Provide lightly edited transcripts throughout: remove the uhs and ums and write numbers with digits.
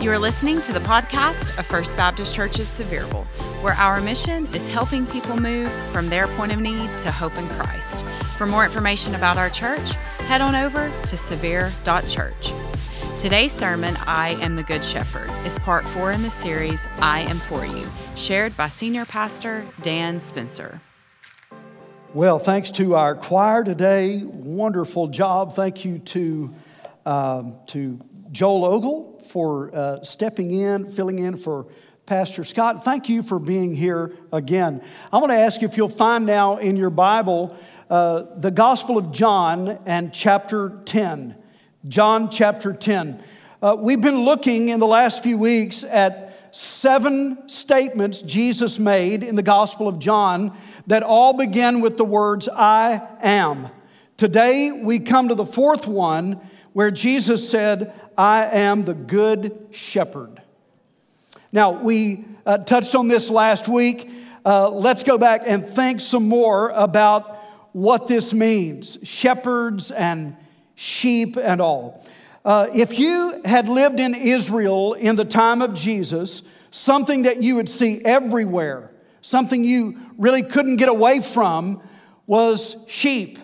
You are listening to the podcast of First Baptist Church of Sevierville, where our mission is helping people move from their point of need to hope in Christ. For more information about our church, head on over to Sevier.Church. Today's sermon, I Am the Good Shepherd, is part 4 in the series, I Am For You, shared by Senior Pastor Dan Spencer. Well, thanks to our choir today. Wonderful job. Thank you to Joel Ogle for stepping in, filling in for Pastor Scott. Thank you for being here again. I want to ask you if you'll find now in your Bible the Gospel of John and chapter 10. John chapter 10. We've been looking in the last few weeks at 7 statements Jesus made in the Gospel of John that all begin with the words, I am. Today, we come to the 4th one where Jesus said, I am the Good Shepherd. Now, we touched on this last week. Let's go back and think some more about what this means, shepherds and sheep and all. If you had lived in Israel in the time of Jesus, something that you would see everywhere, something you really couldn't get away from, was sheep.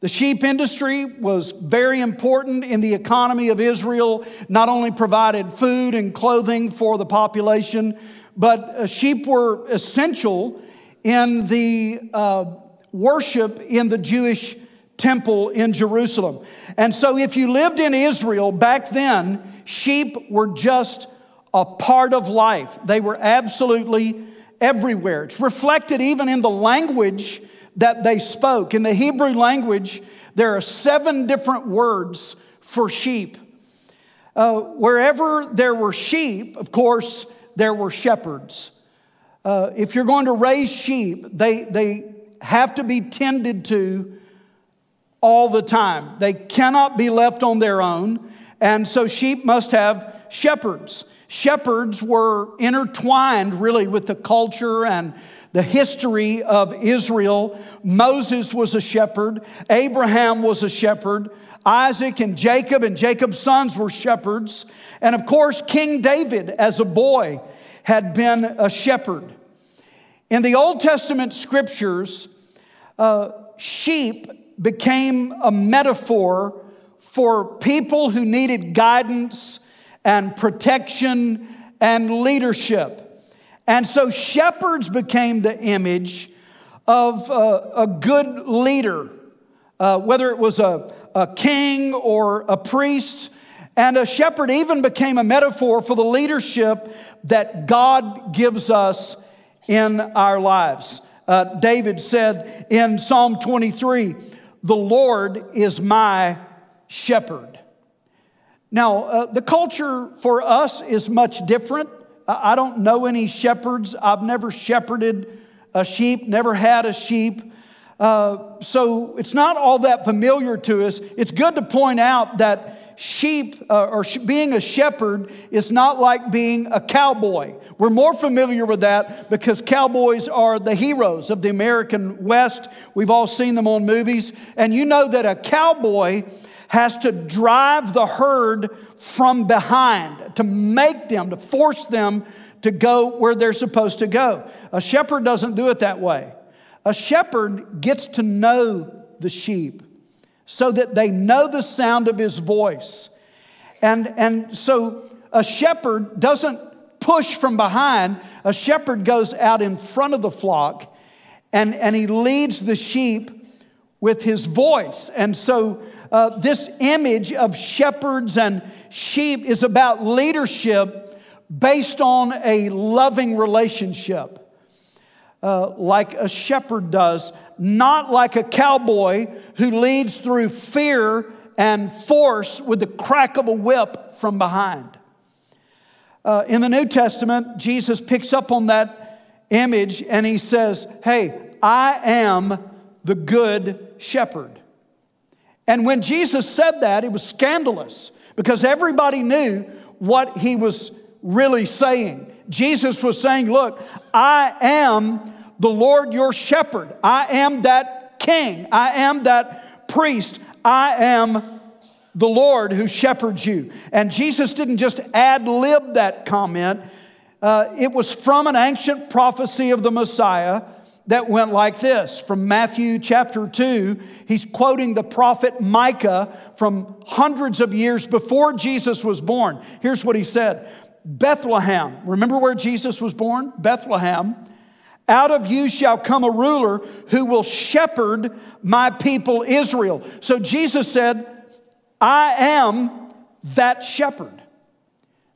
The sheep industry was very important in the economy of Israel, not only provided food and clothing for the population, but sheep were essential in the worship in the Jewish temple in Jerusalem. And so if you lived in Israel back then, sheep were just a part of life. They were absolutely everywhere. It's reflected even in the language that they spoke. In the Hebrew language, there are 7 different words for sheep. Wherever there were sheep, of course, there were shepherds. If you're going to raise sheep, they have to be tended to all the time. They cannot be left on their own, and so sheep must have shepherds. Shepherds were intertwined really with the culture and the history of Israel. Moses was a shepherd. Abraham was a shepherd. Isaac and Jacob's sons were shepherds. And of course, King David as a boy had been a shepherd. In the Old Testament scriptures, sheep became a metaphor for people who needed guidance and protection and leadership. And so shepherds became the image of a good leader, whether it was a king or a priest. And a shepherd even became a metaphor for the leadership that God gives us in our lives. David said in Psalm 23, the Lord is my shepherd. Now, the culture for us is much different. I don't know any shepherds. I've never shepherded a sheep, never had a sheep. So it's not all that familiar to us. It's good to point out that sheep being a shepherd is not like being a cowboy. We're more familiar with that because cowboys are the heroes of the American West. We've all seen them on movies. And you know that a cowboy has to drive the herd from behind, to make them, to force them to go where they're supposed to go. A shepherd doesn't do it that way. A shepherd gets to know the sheep so that they know the sound of his voice. And so a shepherd doesn't push from behind. A shepherd goes out in front of the flock and he leads the sheep with his voice. And so this image of shepherds and sheep is about leadership based on a loving relationship. Like a shepherd does, not like a cowboy who leads through fear and force with the crack of a whip from behind. In the New Testament, Jesus picks up on that image and he says, hey, I am the good shepherd. And when Jesus said that, it was scandalous because everybody knew what he was really saying. Jesus was saying, look, I am the Lord your shepherd. I am that king. I am that priest. I am the Lord who shepherds you. And Jesus didn't just ad-lib that comment. It was from an ancient prophecy of the Messiah that went like this. From Matthew chapter 2, he's quoting the prophet Micah from hundreds of years before Jesus was born. Here's what he said. Bethlehem, remember where Jesus was born? Bethlehem. Out of you shall come a ruler who will shepherd my people Israel. So Jesus said, I am that shepherd.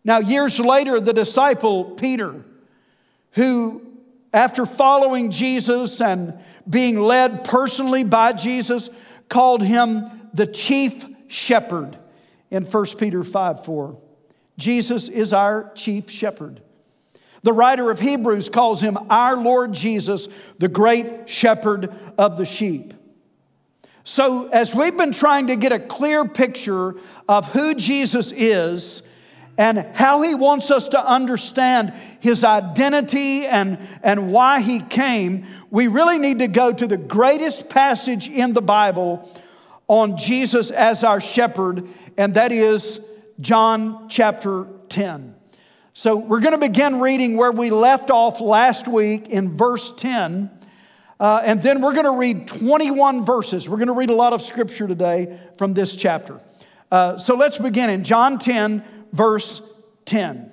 Now, years later, the disciple Peter, who after following Jesus and being led personally by Jesus, called him the chief shepherd in 1 Peter 5:4. Jesus is our chief shepherd. The writer of Hebrews calls him our Lord Jesus, the great shepherd of the sheep. So as we've been trying to get a clear picture of who Jesus is and how he wants us to understand his identity and why he came, we really need to go to the greatest passage in the Bible on Jesus as our shepherd, and that is John chapter 10. So we're going to begin reading where we left off last week in verse 10. And then we're going to read 21 verses. We're going to read a lot of scripture today from this chapter. So let's begin in John 10, verse 10.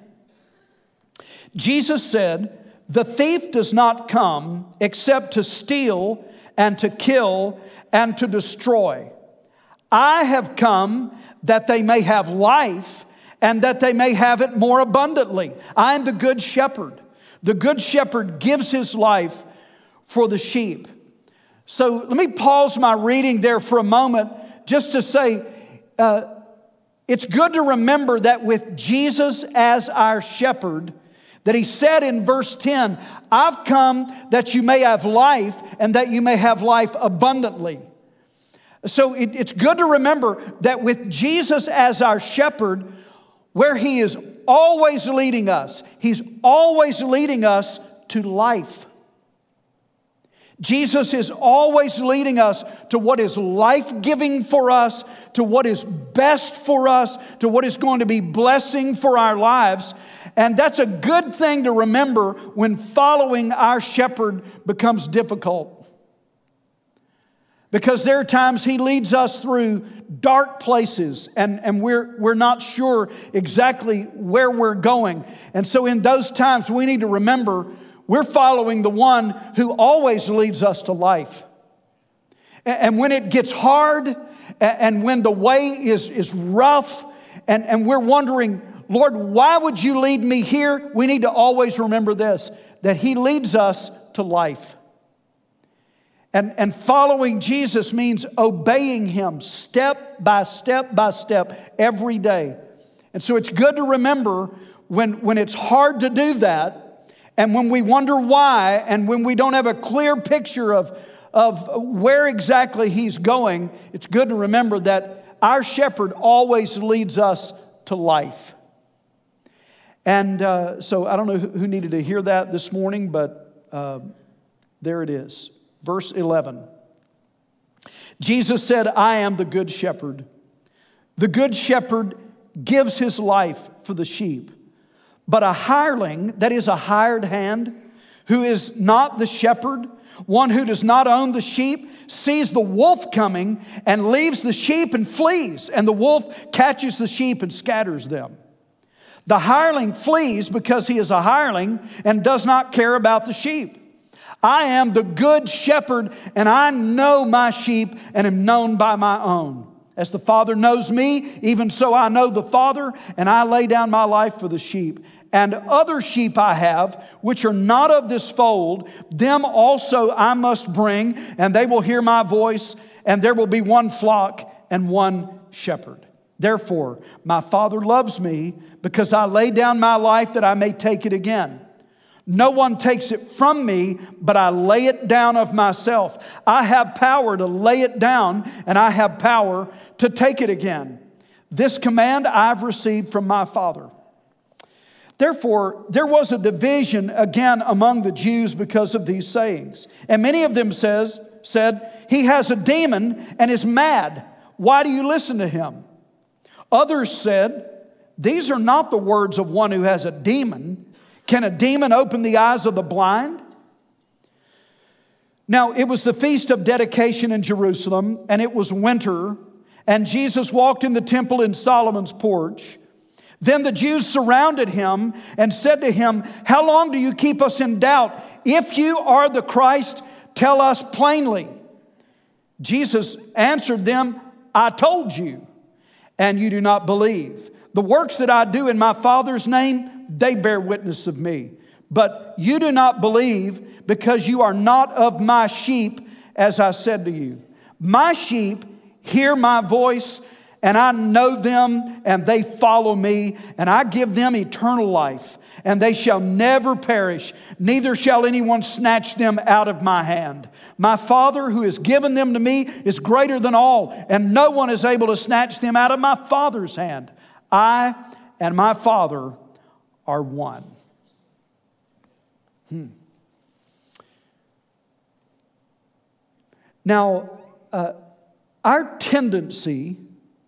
Jesus said, "The thief does not come except to steal and to kill and to destroy. I have come that they may have life and that they may have it more abundantly. I am the good shepherd. The good shepherd gives his life for the sheep." So let me pause my reading there for a moment just to say it's good to remember that with Jesus as our shepherd, that he said in verse 10, "I've come that you may have life and that you may have life abundantly." So it's good to remember that with Jesus as our shepherd, where he is always leading us, he's always leading us to life. Jesus is always leading us to what is life-giving for us, to what is best for us, to what is going to be blessing for our lives. And that's a good thing to remember when following our shepherd becomes difficult. Because there are times he leads us through dark places and we're not sure exactly where we're going. And so in those times, we need to remember we're following the one who always leads us to life. And when it gets hard and when the way is rough and we're wondering, Lord, why would you lead me here? We need to always remember this, that he leads us to life. And following Jesus means obeying him step by step by step every day. And so it's good to remember when it's hard to do that and when we wonder why and when we don't have a clear picture of where exactly he's going, it's good to remember that our shepherd always leads us to life. And so I don't know who needed to hear that this morning, but there it is. Verse 11, Jesus said, "I am the good shepherd. The good shepherd gives his life for the sheep. But a hireling," that is a hired hand, "who is not the shepherd, one who does not own the sheep, sees the wolf coming and leaves the sheep and flees. And the wolf catches the sheep and scatters them. The hireling flees because he is a hireling and does not care about the sheep. I am the good shepherd, and I know my sheep and am known by my own. As the Father knows me, even so I know the Father, and I lay down my life for the sheep. And other sheep I have, which are not of this fold, them also I must bring, and they will hear my voice, and there will be one flock and one shepherd. Therefore, my Father loves me, because I lay down my life that I may take it again. No one takes it from me, but I lay it down of myself. I have power to lay it down, and I have power to take it again. This command I've received from my Father." Therefore, there was a division again among the Jews because of these sayings. And many of them said, "He has a demon and is mad. Why do you listen to him?" Others said, these are not the words of one who has a demon. Can a demon open the eyes of the blind? Now, it was the Feast of Dedication in Jerusalem, and it was winter, and Jesus walked in the temple in Solomon's porch. Then the Jews surrounded him and said to him, how long do you keep us in doubt? If you are the Christ, tell us plainly. Jesus answered them, I told you, and you do not believe. The works that I do in my Father's name, they bear witness of me. But you do not believe because you are not of my sheep, as I said to you. My sheep hear my voice, and I know them, and they follow me, and I give them eternal life, and they shall never perish, neither shall anyone snatch them out of my hand. My Father who has given them to me is greater than all, and no one is able to snatch them out of my Father's hand. I and my Father are one. Now, our tendency,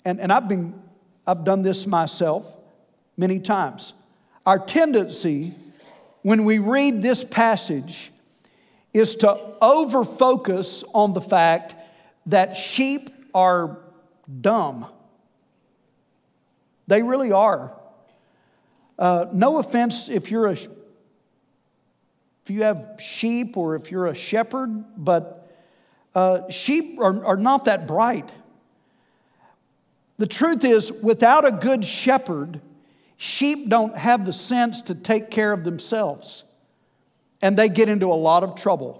and I've done this myself many times. Our tendency when we read this passage is to overfocus on the fact that sheep are dumb. They really are. No offense if you have sheep or if you're a shepherd, but sheep are not that bright. The truth is, without a good shepherd, sheep don't have the sense to take care of themselves, and they get into a lot of trouble.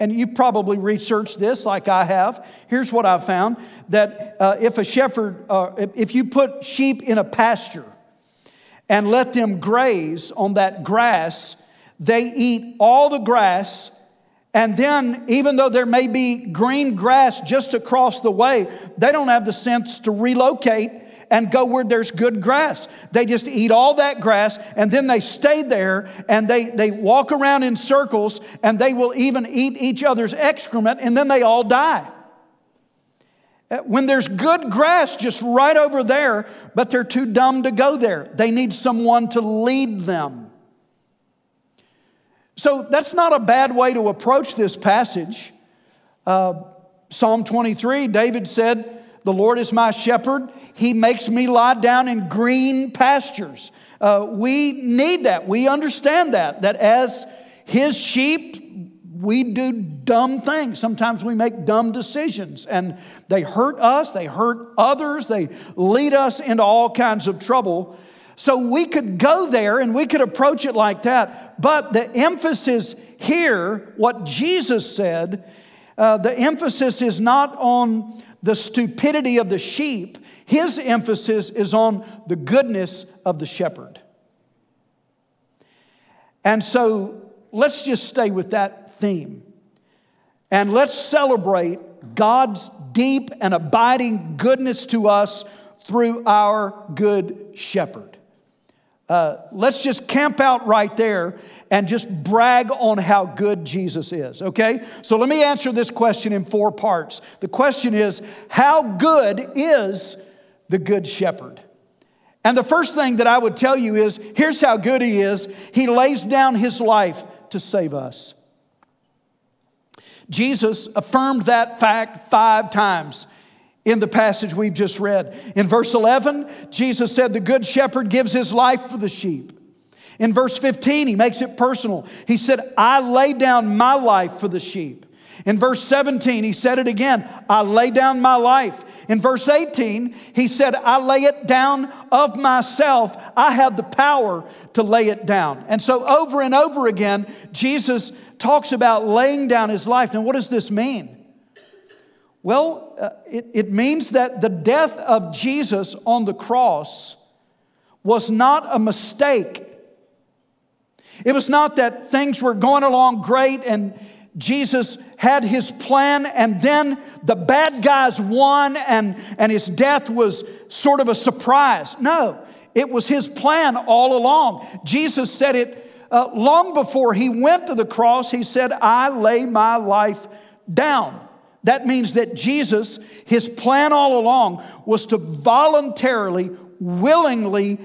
And you probably researched this like I have. Here's what I found, that if a shepherd, if you put sheep in a pasture and let them graze on that grass, they eat all the grass. And then, even though there may be green grass just across the way, they don't have the sense to relocate and go where there's good grass. They just eat all that grass, and then they stay there, and they walk around in circles, and they will even eat each other's excrement, and then they all die. When there's good grass just right over there, but they're too dumb to go there. They need someone to lead them. So that's not a bad way to approach this passage. Psalm 23, David said, the Lord is my shepherd. He makes me lie down in green pastures. We need that. We understand that as his sheep, we do dumb things. Sometimes we make dumb decisions, and they hurt us, they hurt others, they lead us into all kinds of trouble. So we could go there and we could approach it like that. But the emphasis here, what Jesus said, the emphasis is not on the stupidity of the sheep. His emphasis is on the goodness of the shepherd. And so let's just stay with that theme. And let's celebrate God's deep and abiding goodness to us through our good shepherd. Let's just camp out right there and just brag on how good Jesus is, okay? So let me answer this question in four parts. The question is, how good is the Good Shepherd? And the first thing that I would tell you is, here's how good he is. He lays down his life to save us. Jesus affirmed that fact 5 times. In the passage we've just read. In verse 11, Jesus said, the good shepherd gives his life for the sheep. In verse 15, he makes it personal. He said, I lay down my life for the sheep. In verse 17, he said it again, I lay down my life. In verse 18, he said, I lay it down of myself. I have the power to lay it down. And so over and over again, Jesus talks about laying down his life. Now, what does this mean? Well, it means that the death of Jesus on the cross was not a mistake. It was not that things were going along great and Jesus had his plan and then the bad guys won and his death was sort of a surprise. No, it was his plan all along. Jesus said it long before he went to the cross. He said, I lay my life down. That means that Jesus, his plan all along was to voluntarily, willingly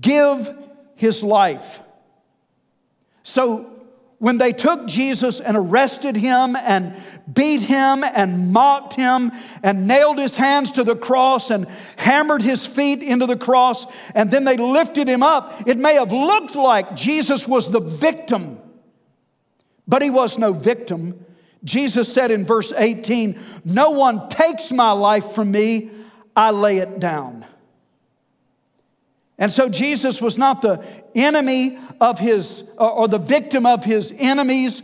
give his life. So when they took Jesus and arrested him and beat him and mocked him and nailed his hands to the cross and hammered his feet into the cross and then they lifted him up, it may have looked like Jesus was the victim, but he was no victim. Jesus said in verse 18, "No one takes my life from me, I lay it down." And so Jesus was not the enemy of his, or the victim of his enemies.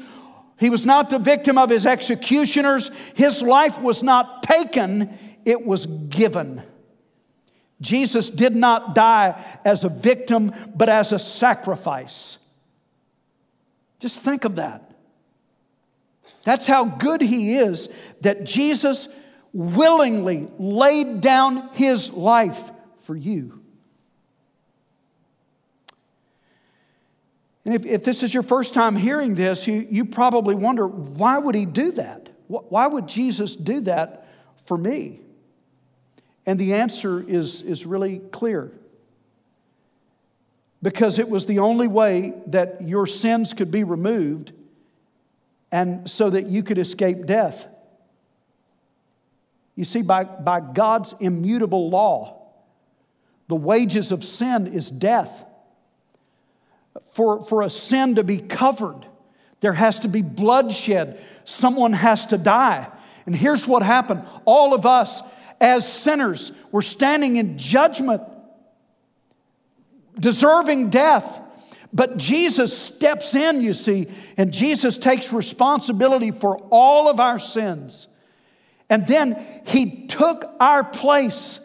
He was not the victim of his executioners. His life was not taken, it was given. Jesus did not die as a victim, but as a sacrifice. Just think of that. That's how good he is that Jesus willingly laid down his life for you. And if this is your first time hearing this, you probably wonder, why would he do that? Why would Jesus do that for me? And the answer is really clear. Because it was the only way that your sins could be removed and so that you could escape death. You see, by God's immutable law, the wages of sin is death. For a sin to be covered, there has to be bloodshed. Someone has to die. And here's what happened. All of us as sinners were standing in judgment, deserving death. But Jesus steps in, you see, and Jesus takes responsibility for all of our sins. And then he took our place.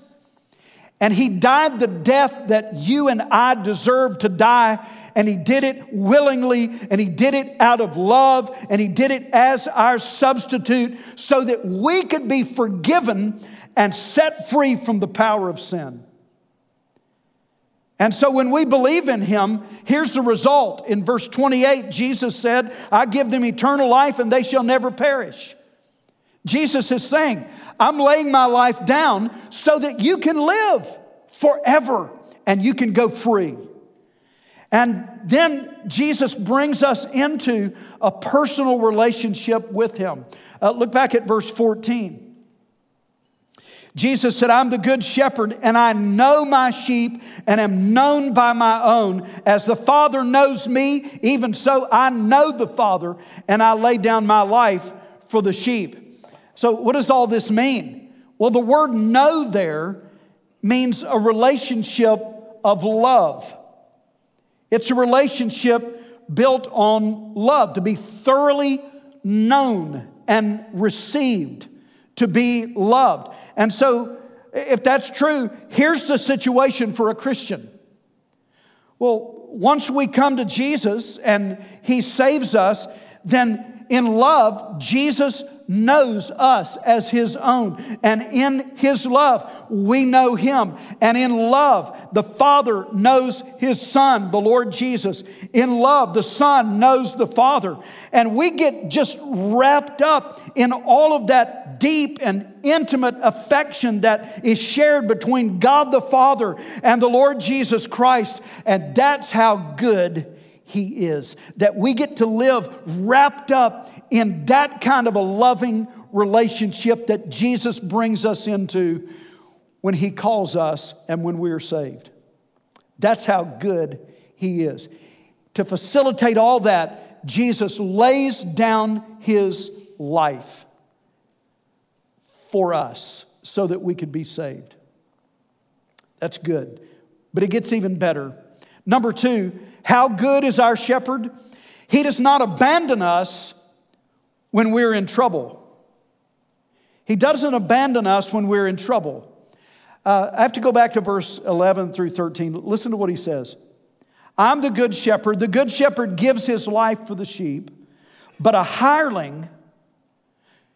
And he died the death that you and I deserve to die. And he did it willingly. And he did it out of love. And he did it as our substitute so that we could be forgiven and set free from the power of sin. And so when we believe in him, here's the result. In verse 28, Jesus said, "I give them eternal life and they shall never perish." Jesus is saying, I'm laying my life down so that you can live forever and you can go free. And then Jesus brings us into a personal relationship with him. Look back at verse 14. Jesus said, "I'm the good shepherd and I know my sheep and am known by my own. As the Father knows me, even so I know the Father and I lay down my life for the sheep." So what does all this mean? Well, the word "know" there means a relationship of love. It's a relationship built on love, to be thoroughly known and received, to be loved. And so if that's true, here's the situation for a Christian. Well, once we come to Jesus and he saves us, then in love, Jesus knows us as his own. And in his love, we know him. And in love, the Father knows his Son, the Lord Jesus. In love, the Son knows the Father. And we get just wrapped up in all of that deep and intimate affection that is shared between God the Father and the Lord Jesus Christ. And that's how good he is, that we get to live wrapped up in that kind of a loving relationship that Jesus brings us into when he calls us and when we are saved. That's how good he is. To facilitate all that, Jesus lays down his life for us so that we could be saved. That's good. But it gets even better. Number two, how good is our shepherd? He does not abandon us when we're in trouble. He doesn't abandon us when we're in trouble. I have to go back to verse 11 through 13. Listen to what he says. "I'm the good shepherd. The good shepherd gives his life for the sheep. But a hireling,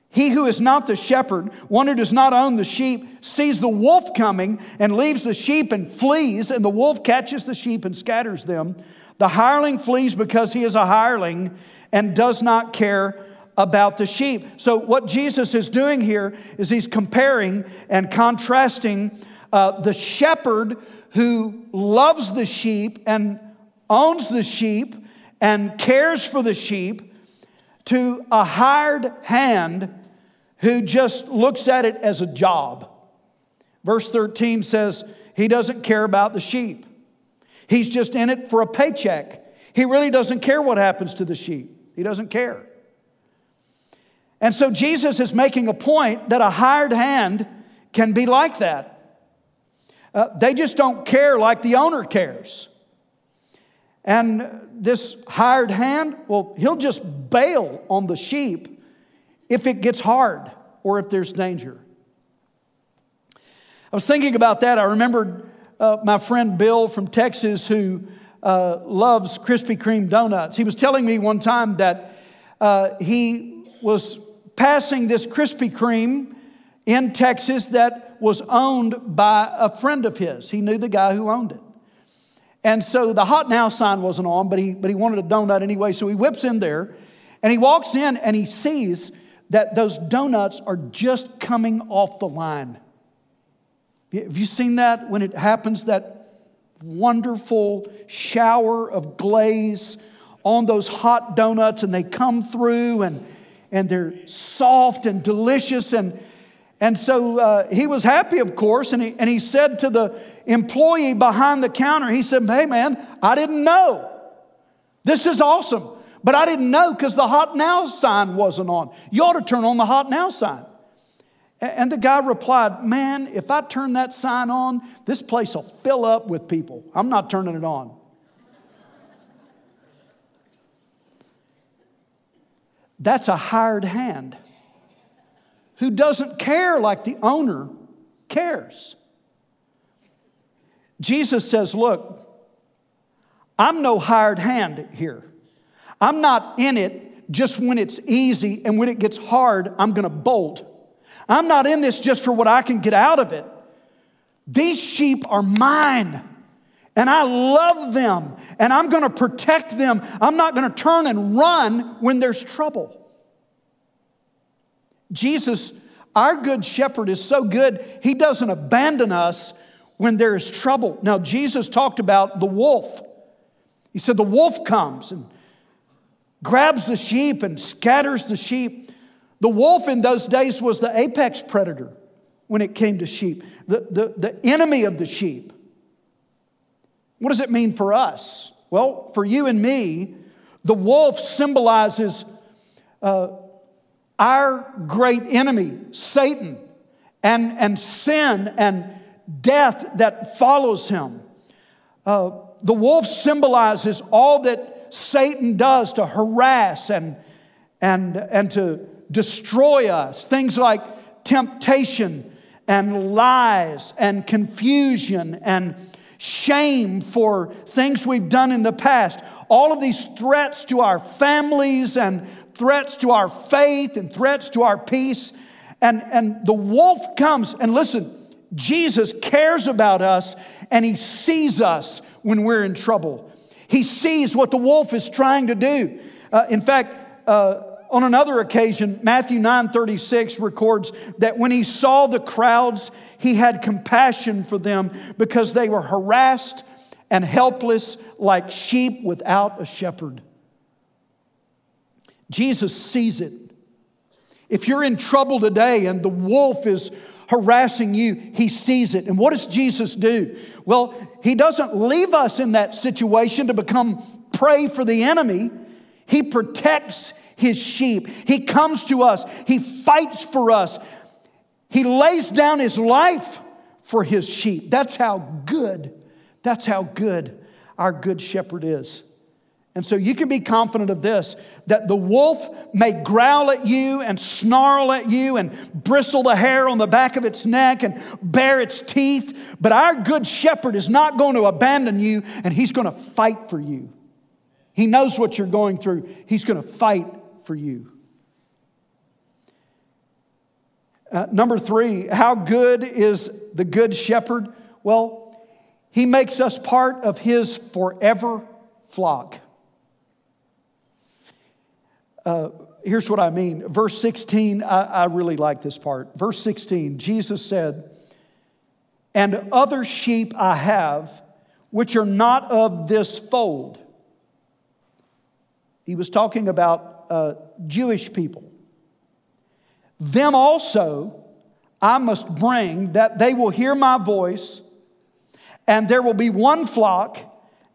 he who is not the shepherd, one who does not own the sheep, sees the wolf coming and leaves the sheep and flees, and the wolf catches the sheep and scatters them. The hireling flees because he is a hireling and does not care about the sheep. So what Jesus is doing here is he's comparing and contrasting the shepherd who loves the sheep and owns the sheep and cares for the sheep to a hired hand who just looks at it as a job. Verse 13 says he doesn't care about the sheep. He's just in it for a paycheck. He really doesn't care what happens to the sheep. He doesn't care. And so Jesus is making a point that a hired hand can be like that. They just don't care like the owner cares. And this hired hand, well, he'll just bail on the sheep if it gets hard or if there's danger. I was thinking about that. I remembered my friend Bill from Texas who loves Krispy Kreme donuts. He was telling me one time that he was passing this Krispy Kreme in Texas that was owned by a friend of his. He knew the guy who owned it. And so the hot now sign wasn't on, but he wanted a donut anyway. So he whips in there and he walks in and he sees that those donuts are just coming off the line. Have you seen that when it happens, that wonderful shower of glaze on those hot donuts and they come through and they're soft and delicious and so he was happy, of course, and he said to the employee behind the counter, he said, "Hey man, I didn't know. This is awesome, but I didn't know because the hot now sign wasn't on. You ought to turn on the hot now sign." And the guy replied, "Man, if I turn that sign on, this place will fill up with people. I'm not turning it on." That's a hired hand who doesn't care like the owner cares. Jesus says, "Look, I'm no hired hand here. I'm not in it just when it's easy, and when it gets hard, I'm going to bolt. I'm not in this just for what I can get out of it. These sheep are mine, and I love them, and I'm going to protect them. I'm not going to turn and run when there's trouble." Jesus, our good shepherd, is so good, he doesn't abandon us when there is trouble. Now, Jesus talked about the wolf. He said the wolf comes and grabs the sheep and scatters the sheep. The wolf in those days was the apex predator when it came to sheep, the enemy of the sheep. What does it mean for us? Well, for you and me, the wolf symbolizes our great enemy, Satan, and sin and death that follows him. The wolf symbolizes all that Satan does to harass and to destroy us. Things like temptation and lies and confusion and shame for things we've done in the past. All of these threats to our families and threats to our faith and threats to our peace. And the wolf comes, and listen, Jesus cares about us and he sees us when we're in trouble. He sees what the wolf is trying to do. On another occasion, Matthew 9:36 records that when he saw the crowds, he had compassion for them because they were harassed and helpless like sheep without a shepherd. Jesus sees it. If you're in trouble today and the wolf is harassing you, he sees it. And what does Jesus do? Well, he doesn't leave us in that situation to become prey for the enemy. He protects his sheep. He comes to us. He fights for us. He lays down his life for his sheep. That's how good our good shepherd is. And so you can be confident of this, that the wolf may growl at you and snarl at you and bristle the hair on the back of its neck and bare its teeth, but our good shepherd is not going to abandon you, and he's going to fight for you. He knows what you're going through. He's going to fight for you. Number three, how good is the good shepherd? Well, he makes us part of his forever flock. Here's what I mean. Verse 16, I really like this part. Verse 16, Jesus said, "And other sheep I have, which are not of this fold." He was talking about Jewish people. "Them also I must bring, that they will hear my voice, and there will be one flock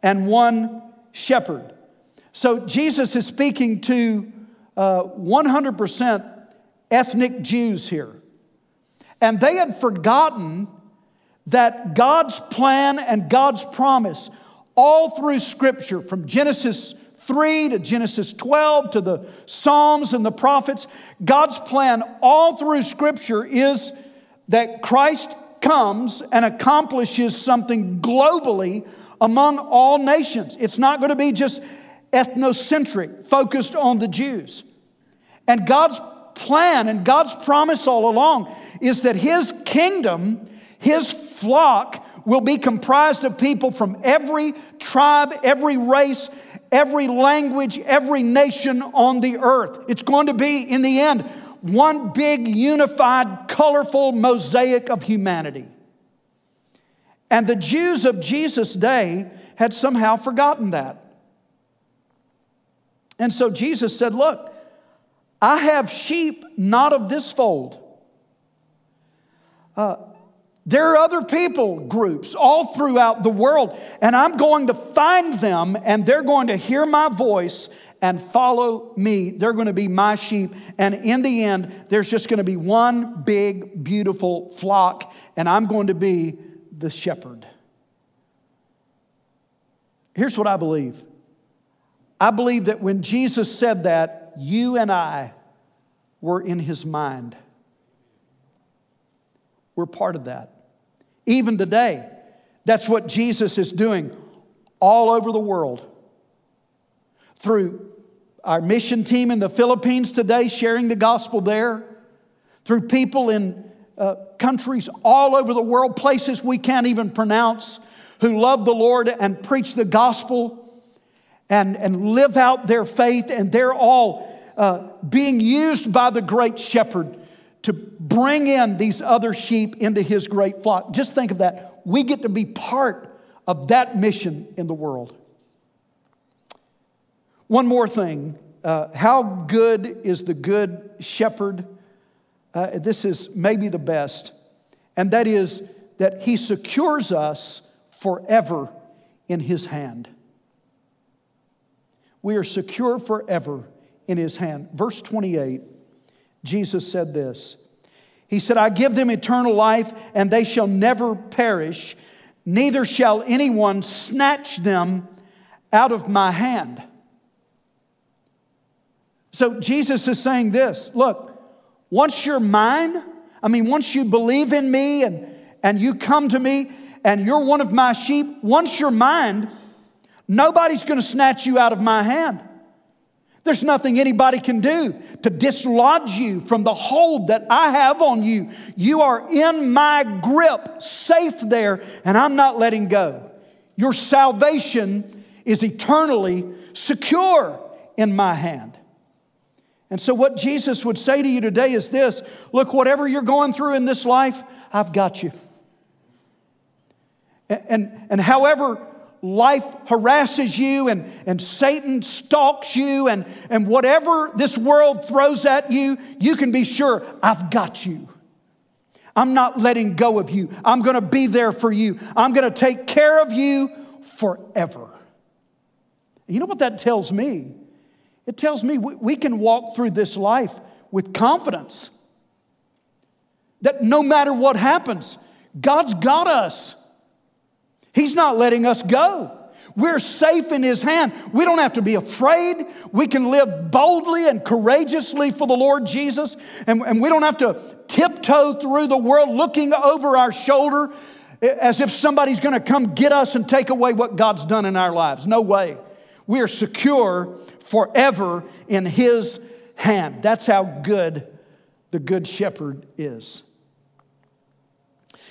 and one shepherd." So Jesus is speaking to 100% ethnic Jews here. And they had forgotten that God's plan and God's promise all through Scripture, from Genesis 3 to Genesis 12 to the Psalms and the prophets, God's plan all through Scripture is that Christ comes and accomplishes something globally among all nations. It's not going to be just ethnocentric, focused on the Jews. And God's plan and God's promise all along is that His kingdom, His flock, will be comprised of people from every tribe, every race, every language, every nation on the earth. It's going to be, in the end, one big, unified, colorful mosaic of humanity. And the Jews of Jesus' day had somehow forgotten that. And so Jesus said, "Look, I have sheep not of this fold." There are other people groups all throughout the world, and I'm going to find them, and they're going to hear my voice and follow me. They're going to be my sheep, and in the end, there's just going to be one big, beautiful flock, and I'm going to be the shepherd. Here's what I believe. I believe that when Jesus said that, you and I were in His mind. We're part of that. Even today, that's what Jesus is doing all over the world. Through our mission team in the Philippines today, sharing the gospel there. Through people in countries all over the world, places we can't even pronounce, who love the Lord and preach the gospel and live out their faith. And they're all being used by the great shepherd to bring in these other sheep into His great flock. Just think of that. We get to be part of that mission in the world. One more thing. How good is the Good Shepherd? This is maybe the best. And that is that He secures us forever in His hand. We are secure forever in His hand. Verse 28. Jesus said this. He said, "I give them eternal life, and they shall never perish. Neither shall anyone snatch them out of my hand." So Jesus is saying this. Look, once you're mine, once you believe in me and you come to me and you're one of my sheep, once you're mine, nobody's going to snatch you out of my hand. There's nothing anybody can do to dislodge you from the hold that I have on you. You are in my grip, safe there, and I'm not letting go. Your salvation is eternally secure in my hand. And so what Jesus would say to you today is this: look, whatever you're going through in this life, I've got you. And however life harasses you and Satan stalks you and whatever this world throws at you, you can be sure I've got you. I'm not letting go of you. I'm going to be there for you. I'm going to take care of you forever. You know what that tells me? It tells me we can walk through this life with confidence that no matter what happens, God's got us. He's not letting us go. We're safe in His hand. We don't have to be afraid. We can live boldly and courageously for the Lord Jesus. And we don't have to tiptoe through the world looking over our shoulder as if somebody's going to come get us and take away what God's done in our lives. No way. We are secure forever in His hand. That's how good the Good Shepherd is.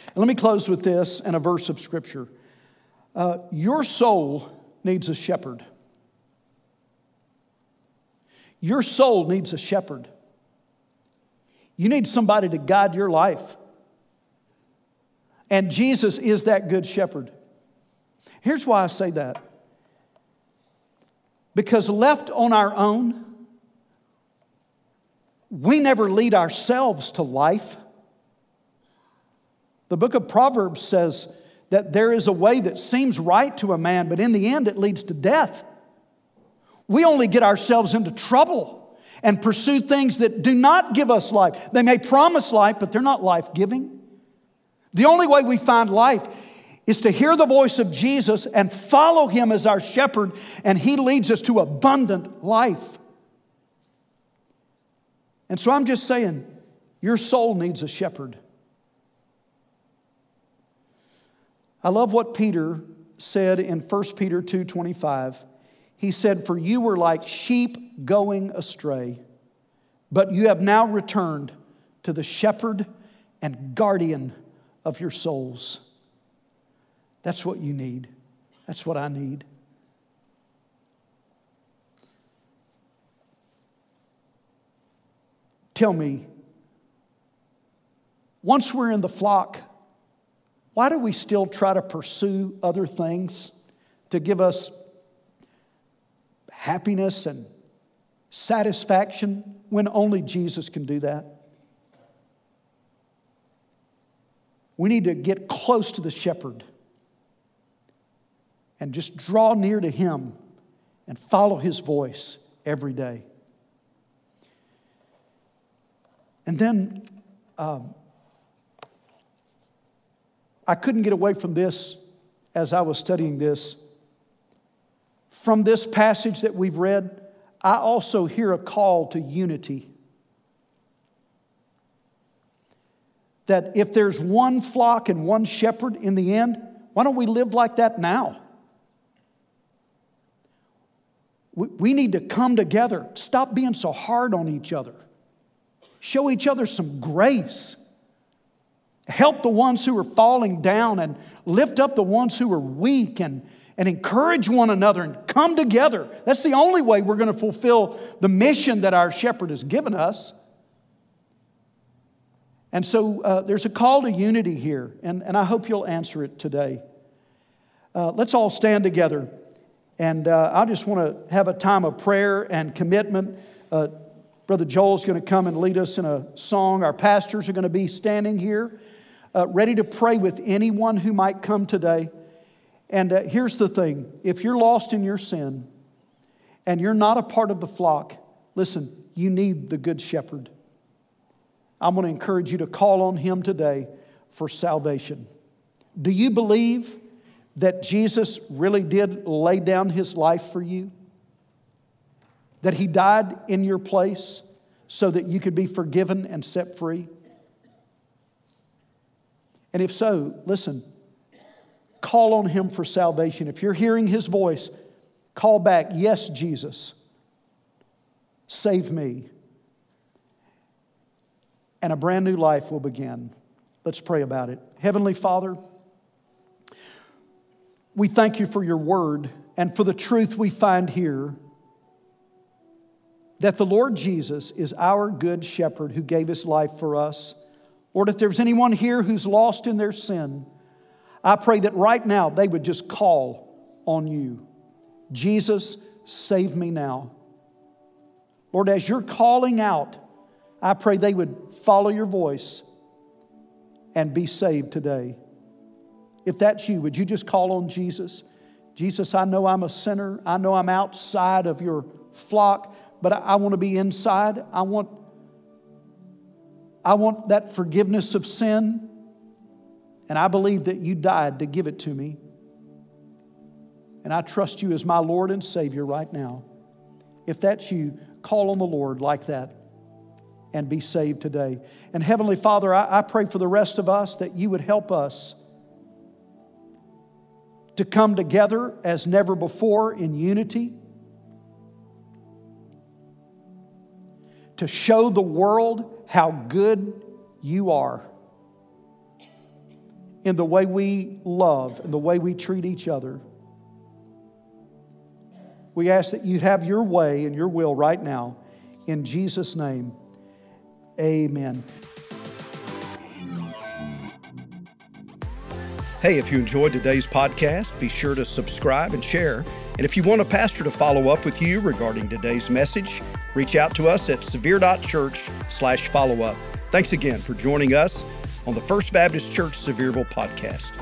And let me close with this and a verse of Scripture. Your soul needs a shepherd. Your soul needs a shepherd. You need somebody to guide your life. And Jesus is that good shepherd. Here's why I say that. Because left on our own, we never lead ourselves to life. The book of Proverbs says that there is a way that seems right to a man, but in the end it leads to death. We only get ourselves into trouble and pursue things that do not give us life. They may promise life, but they're not life-giving. The only way we find life is to hear the voice of Jesus and follow him as our shepherd, and he leads us to abundant life. And so I'm just saying, your soul needs a shepherd. I love what Peter said in 1 Peter 2:25. He said, "For you were like sheep going astray, but you have now returned to the shepherd and guardian of your souls." That's what you need. That's what I need. Tell me, once we're in the flock, why do we still try to pursue other things to give us happiness and satisfaction when only Jesus can do that? We need to get close to the shepherd and just draw near to him and follow his voice every day. And then I couldn't get away from this as I was studying this. From this passage that we've read, I also hear a call to unity. That if there's one flock and one shepherd in the end, why don't we live like that now? We need to come together. Stop being so hard on each other. Show each other some grace. Help the ones who are falling down and lift up the ones who are weak and encourage one another and come together. That's the only way we're going to fulfill the mission that our shepherd has given us. And so there's a call to unity here, and I hope you'll answer it today. Let's all stand together, and I just want to have a time of prayer and commitment. Brother Joel's going to come and lead us in a song. Our pastors are going to be standing here, ready to pray with anyone who might come today. And here's the thing. If you're lost in your sin and you're not a part of the flock, listen, you need the good shepherd. I'm going to encourage you to call on him today for salvation. Do you believe that Jesus really did lay down his life for you? That he died in your place so that you could be forgiven and set free? And if so, listen, call on him for salvation. If you're hearing his voice, call back, "Yes, Jesus, save me." And a brand new life will begin. Let's pray about it. Heavenly Father, we thank you for your word and for the truth we find here, that the Lord Jesus is our good shepherd who gave his life for us. Lord, if there's anyone here who's lost in their sin, I pray that right now they would just call on you. Jesus, save me now. Lord, as you're calling out, I pray they would follow your voice and be saved today. If that's you, would you just call on Jesus? Jesus, I know I'm a sinner. I know I'm outside of your flock, but I want to be inside. I want that forgiveness of sin. And I believe that you died to give it to me. And I trust you as my Lord and Savior right now. If that's you, call on the Lord like that and be saved today. And Heavenly Father, I pray for the rest of us that you would help us to come together as never before in unity, to show the world how good you are in the way we love and the way we treat each other. We ask that you'd have your way and your will right now In Jesus' name, amen. Hey, if you enjoyed today's podcast, be sure to subscribe and share. And if you want a pastor to follow up with you regarding today's message, reach out to us at Sevier.Church/follow-up. Thanks again for joining us on the First Baptist Church Sevierville podcast.